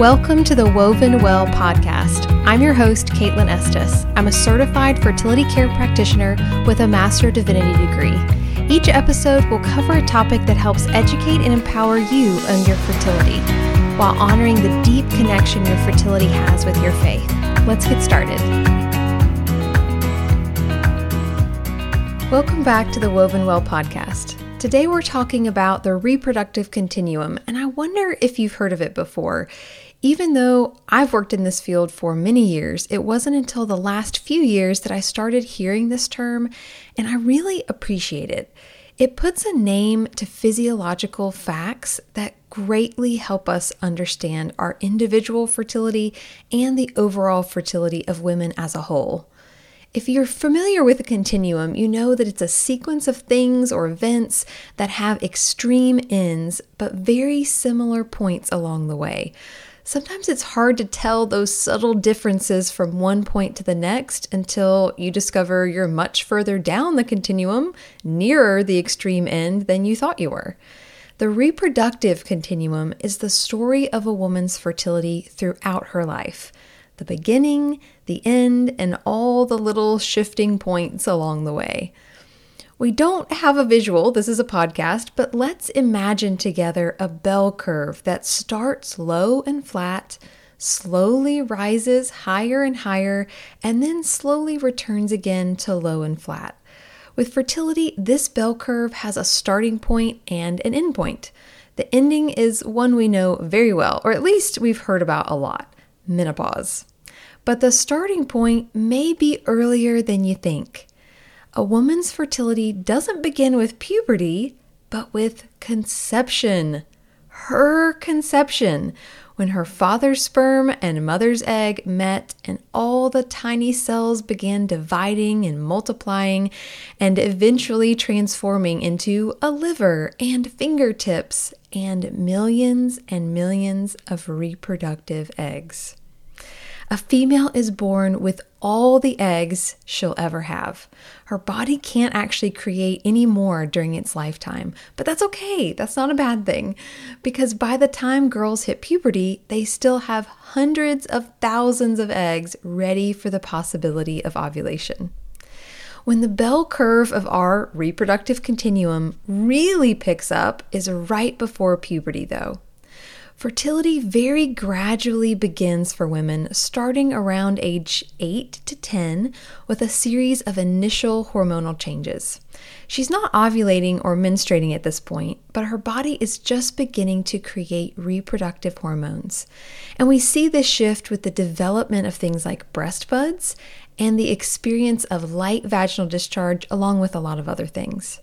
Welcome to the Woven Well Podcast. I'm your host, Caitlin Estes. I'm a certified fertility care practitioner with a Master of Divinity degree. Each episode will cover a topic that helps educate and empower you on your fertility, while honoring the deep connection your fertility has with your faith. Let's get started. Welcome back to the Woven Well Podcast. Today we're talking about the reproductive continuum, and I wonder if you've heard of it before. Even though I've worked in this field for many years, it wasn't until the last few years that I started hearing this term, and I really appreciate it. It puts a name to physiological facts that greatly help us understand our individual fertility and the overall fertility of women as a whole. If you're familiar with a continuum, you know that it's a sequence of things or events that have extreme ends, but very similar points along the way. Sometimes it's hard to tell those subtle differences from one point to the next until you discover you're much further down the continuum, nearer the extreme end than you thought you were. The reproductive continuum is the story of a woman's fertility throughout her life. The beginning, the end, and all the little shifting points along the way. We don't have a visual, this is a podcast, but let's imagine together a bell curve that starts low and flat, slowly rises higher and higher, and then slowly returns again to low and flat. With fertility, this bell curve has a starting point and an end point. The ending is one we know very well, or at least we've heard about a lot, menopause. But the starting point may be earlier than you think. A woman's fertility doesn't begin with puberty, but with conception. Her conception, when her father's sperm and mother's egg met and all the tiny cells began dividing and multiplying and eventually transforming into a liver and fingertips and millions of reproductive eggs. A female is born with all the eggs she'll ever have. Her body can't actually create any more during its lifetime, but that's okay. That's not a bad thing, because by the time girls hit puberty, they still have hundreds of thousands of eggs ready for the possibility of ovulation. When the bell curve of our reproductive continuum really picks up is right before puberty, though. Fertility very gradually begins for women, starting around age 8 to 10 with a series of initial hormonal changes. She's not ovulating or menstruating at this point, but her body is just beginning to create reproductive hormones. And we see this shift with the development of things like breast buds and the experience of light vaginal discharge, along with a lot of other things.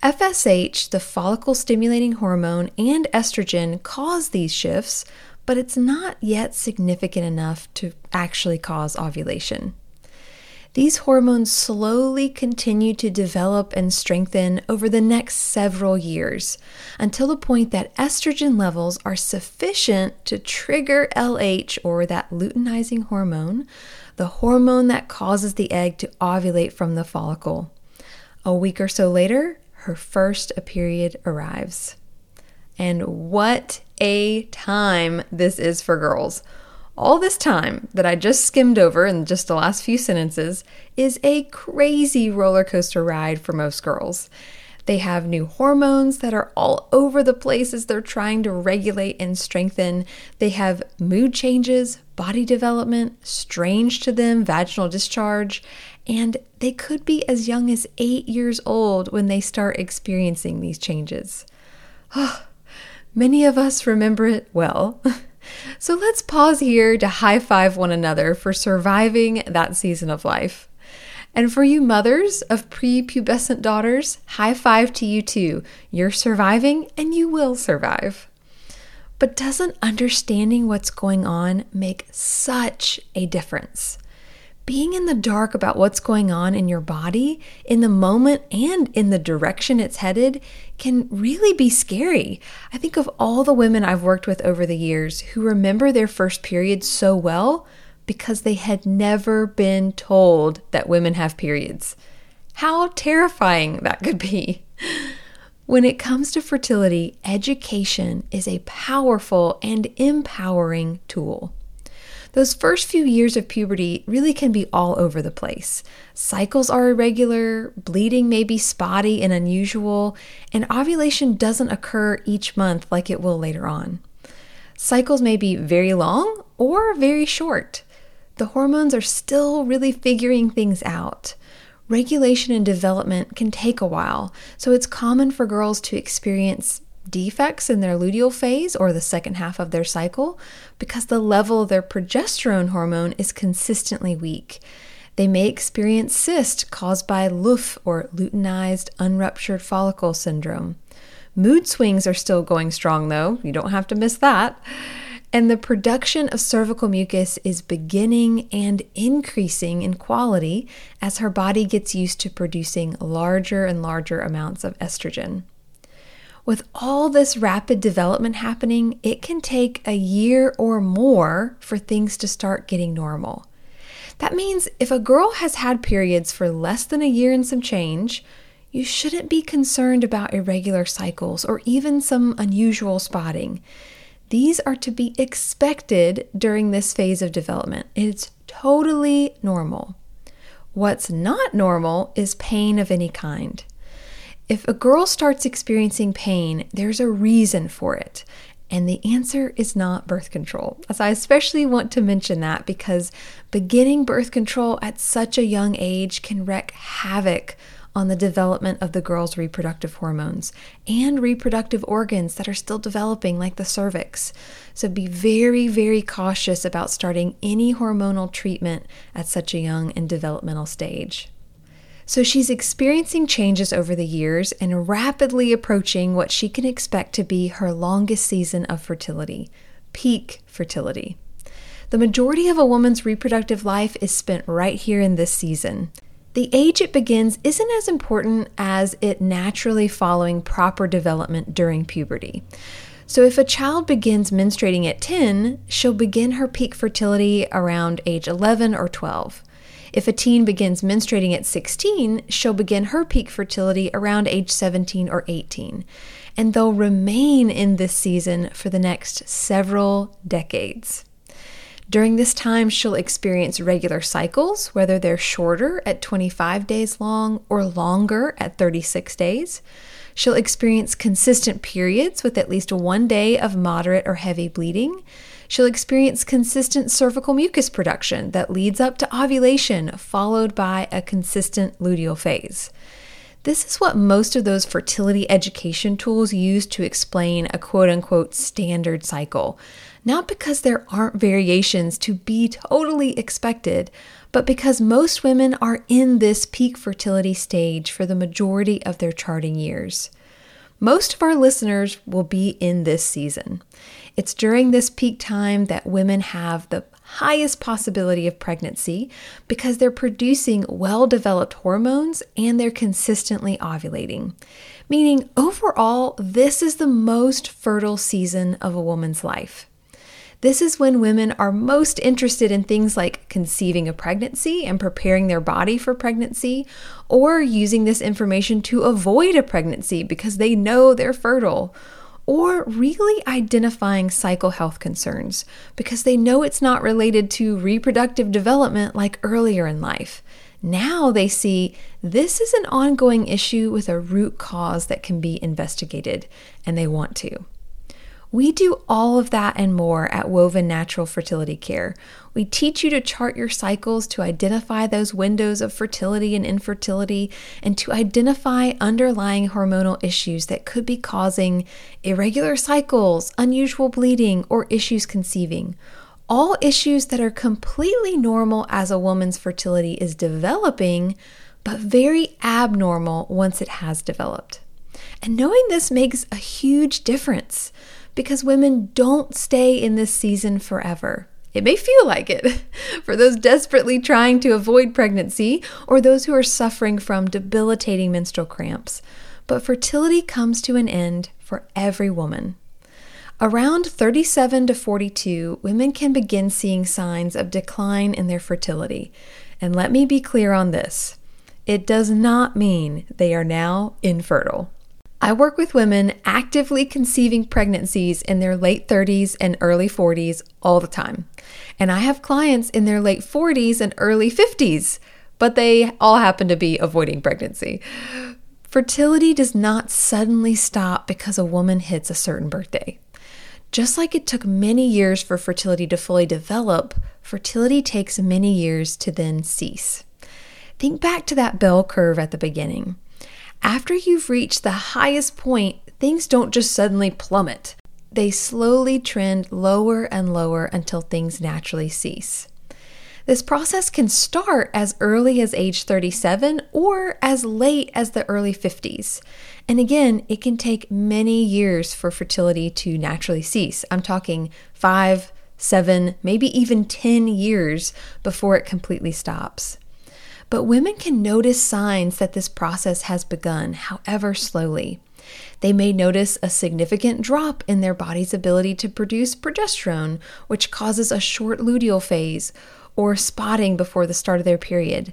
FSH, the follicle-stimulating hormone, and estrogen cause these shifts, but it's not yet significant enough to actually cause ovulation. These hormones slowly continue to develop and strengthen over the next several years until the point that estrogen levels are sufficient to trigger LH, or that luteinizing hormone, the hormone that causes the egg to ovulate from the follicle. A week or so later, her first period arrives. And what a time this is for girls. All this time that I just skimmed over in just the last few sentences is a crazy roller coaster ride for most girls. They have new hormones that are all over the place as they're trying to regulate and strengthen. They have mood changes, body development, strange to them vaginal discharge, and they could be as young as 8 years old when they start experiencing these changes. Oh, many of us remember it well. So let's pause here to high-five one another for surviving that season of life. And for you mothers of prepubescent daughters, high-five to you too. You're surviving and you will survive. But doesn't understanding what's going on make such a difference? Being in the dark about what's going on in your body, in the moment and in the direction it's headed, can really be scary. I think of all the women I've worked with over the years who remember their first period so well because they had never been told that women have periods. How terrifying that could be. When it comes to fertility, education is a powerful and empowering tool. Those first few years of puberty really can be all over the place. Cycles are irregular, bleeding may be spotty and unusual, and ovulation doesn't occur each month like it will later on. Cycles may be very long or very short. The hormones are still really figuring things out. Regulation and development can take a while, so it's common for girls to experience defects in their luteal phase or the second half of their cycle because the level of their progesterone hormone is consistently weak. They may experience cysts caused by LUF or luteinized unruptured follicle syndrome. Mood swings are still going strong though, you don't have to miss that. And the production of cervical mucus is beginning and increasing in quality as her body gets used to producing larger and larger amounts of estrogen. With all this rapid development happening, it can take a year or more for things to start getting normal. That means if a girl has had periods for less than a year and some change, you shouldn't be concerned about irregular cycles or even some unusual spotting. These are to be expected during this phase of development. It's totally normal. What's not normal is pain of any kind. If a girl starts experiencing pain, there's a reason for it. And the answer is not birth control. So I especially want to mention that because beginning birth control at such a young age can wreak havoc on the development of the girl's reproductive hormones and reproductive organs that are still developing, like the cervix. So be very, very cautious about starting any hormonal treatment at such a young and developmental stage. So she's experiencing changes over the years and rapidly approaching what she can expect to be her longest season of fertility, peak fertility. The majority of a woman's reproductive life is spent right here in this season. The age it begins isn't as important as it naturally following proper development during puberty. So if a child begins menstruating at 10, she'll begin her peak fertility around age 11 or 12. If a teen begins menstruating at 16, she'll begin her peak fertility around age 17 or 18, and they'll remain in this season for the next several decades. During this time, she'll experience regular cycles, whether they're shorter at 25 days long or longer at 36 days. She'll experience consistent periods with at least one day of moderate or heavy bleeding. She'll experience consistent cervical mucus production that leads up to ovulation, followed by a consistent luteal phase. This is what most of those fertility education tools use to explain a quote-unquote standard cycle. Not because there aren't variations to be totally expected, but because most women are in this peak fertility stage for the majority of their charting years. Most of our listeners will be in this season. It's during this peak time that women have the highest possibility of pregnancy because they're producing well-developed hormones and they're consistently ovulating. Meaning, overall, this is the most fertile season of a woman's life. This is when women are most interested in things like conceiving a pregnancy and preparing their body for pregnancy, or using this information to avoid a pregnancy because they know they're fertile, or really identifying cycle health concerns because they know it's not related to reproductive development like earlier in life. Now they see this is an ongoing issue with a root cause that can be investigated, and they want to. We do all of that and more at Woven Natural Fertility Care. We teach you to chart your cycles, to identify those windows of fertility and infertility, and to identify underlying hormonal issues that could be causing irregular cycles, unusual bleeding, or issues conceiving. All issues that are completely normal as a woman's fertility is developing, but very abnormal once it has developed. And knowing this makes a huge difference, because women don't stay in this season forever. It may feel like it for those desperately trying to avoid pregnancy or those who are suffering from debilitating menstrual cramps, but fertility comes to an end for every woman. Around 37 to 42, women can begin seeing signs of decline in their fertility. And let me be clear on this. It does not mean they are now infertile. I work with women actively conceiving pregnancies in their late 30s and early 40s all the time. And I have clients in their late 40s and early 50s, but they all happen to be avoiding pregnancy. Fertility does not suddenly stop because a woman hits a certain birthday. Just like it took many years for fertility to fully develop, fertility takes many years to then cease. Think back to that bell curve at the beginning. After you've reached the highest point, things don't just suddenly plummet. They slowly trend lower and lower until things naturally cease. This process can start as early as age 37 or as late as the early 50s. And again, it can take many years for fertility to naturally cease. I'm talking 5, 7, maybe even 10 years before it completely stops. But women can notice signs that this process has begun, however slowly. They may notice a significant drop in their body's ability to produce progesterone, which causes a short luteal phase, or spotting before the start of their period.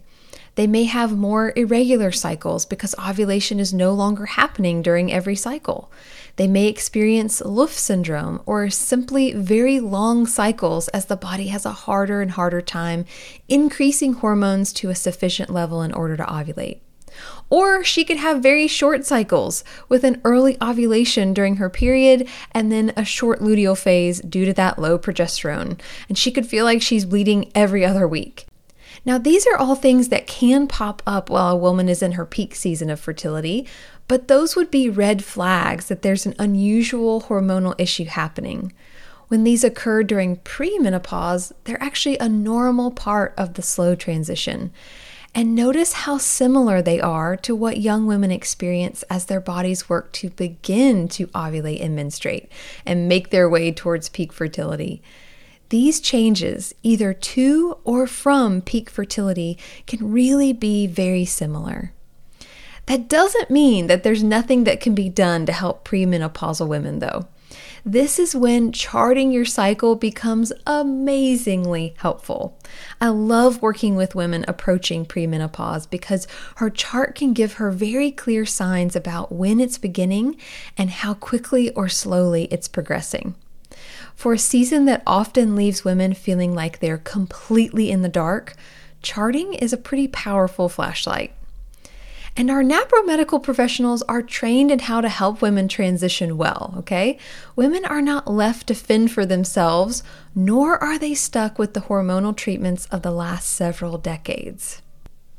They may have more irregular cycles because ovulation is no longer happening during every cycle. They may experience LUF syndrome, or simply very long cycles as the body has a harder and harder time increasing hormones to a sufficient level in order to ovulate. Or she could have very short cycles with an early ovulation during her period and then a short luteal phase due to that low progesterone, and she could feel like she's bleeding every other week. Now, these are all things that can pop up while a woman is in her peak season of fertility, but those would be red flags that there's an unusual hormonal issue happening. When these occur during premenopause, they're actually a normal part of the slow transition. And notice how similar they are to what young women experience as their bodies work to begin to ovulate and menstruate and make their way towards peak fertility. These changes, either to or from peak fertility, can really be very similar. That doesn't mean that there's nothing that can be done to help premenopausal women, though. This is when charting your cycle becomes amazingly helpful. I love working with women approaching premenopause because her chart can give her very clear signs about when it's beginning and how quickly or slowly it's progressing. For a season that often leaves women feeling like they're completely in the dark, charting is a pretty powerful flashlight. And our NAPRO medical professionals are trained in how to help women transition well, okay? Women are not left to fend for themselves, nor are they stuck with the hormonal treatments of the last several decades.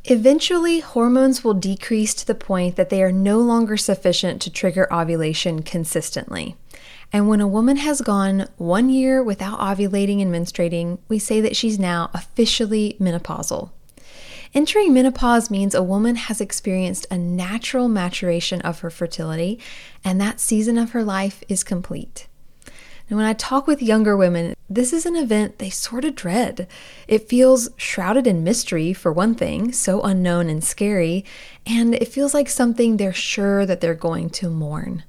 Eventually, hormones will decrease to the point that they are no longer sufficient to trigger ovulation consistently. And when a woman has gone 1 year without ovulating and menstruating, we say that she's now officially menopausal. Entering menopause means a woman has experienced a natural maturation of her fertility, and that season of her life is complete. Now, when I talk with younger women, this is an event they sort of dread. It feels shrouded in mystery, for one thing, so unknown and scary, and it feels like something they're sure that they're going to mourn.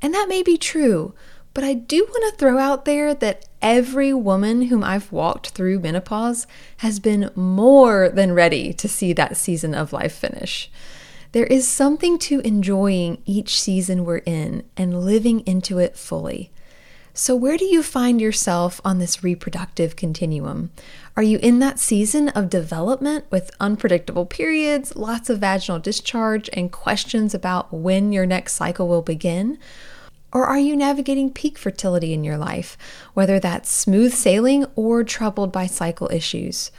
And that may be true, but I do want to throw out there that every woman whom I've walked through menopause has been more than ready to see that season of life finish. There is something to enjoying each season we're in and living into it fully. So where do you find yourself on this reproductive continuum? Are you in that season of development with unpredictable periods, lots of vaginal discharge, and questions about when your next cycle will begin? Or are you navigating peak fertility in your life, whether that's smooth sailing or troubled by cycle issues?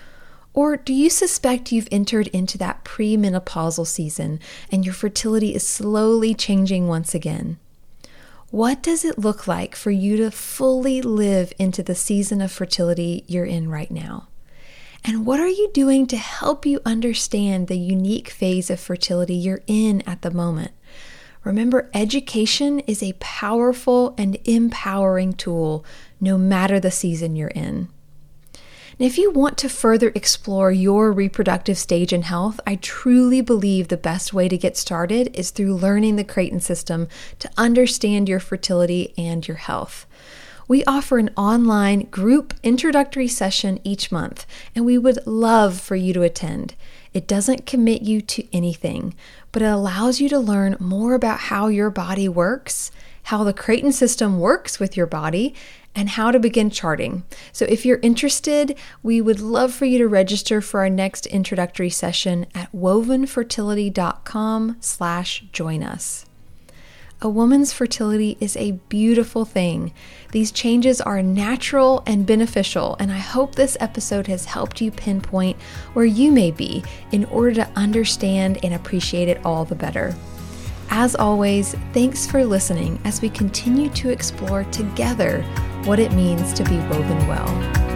Or do you suspect you've entered into that premenopausal season and your fertility is slowly changing once again? What does it look like for you to fully live into the season of fertility you're in right now? And what are you doing to help you understand the unique phase of fertility you're in at the moment? Remember, education is a powerful and empowering tool, no matter the season you're in. And if you want to further explore your reproductive stage and health, I truly believe the best way to get started is through learning the Creighton system to understand your fertility and your health. We offer an online group introductory session each month, and we would love for you to attend. It doesn't commit you to anything, but it allows you to learn more about how your body works, how the Creighton system works with your body, and how to begin charting. So if you're interested, we would love for you to register for our next introductory session at wovenfertility.com/join us. A woman's fertility is a beautiful thing. These changes are natural and beneficial, and I hope this episode has helped you pinpoint where you may be in order to understand and appreciate it all the better. As always, thanks for listening as we continue to explore together what it means to be woven well.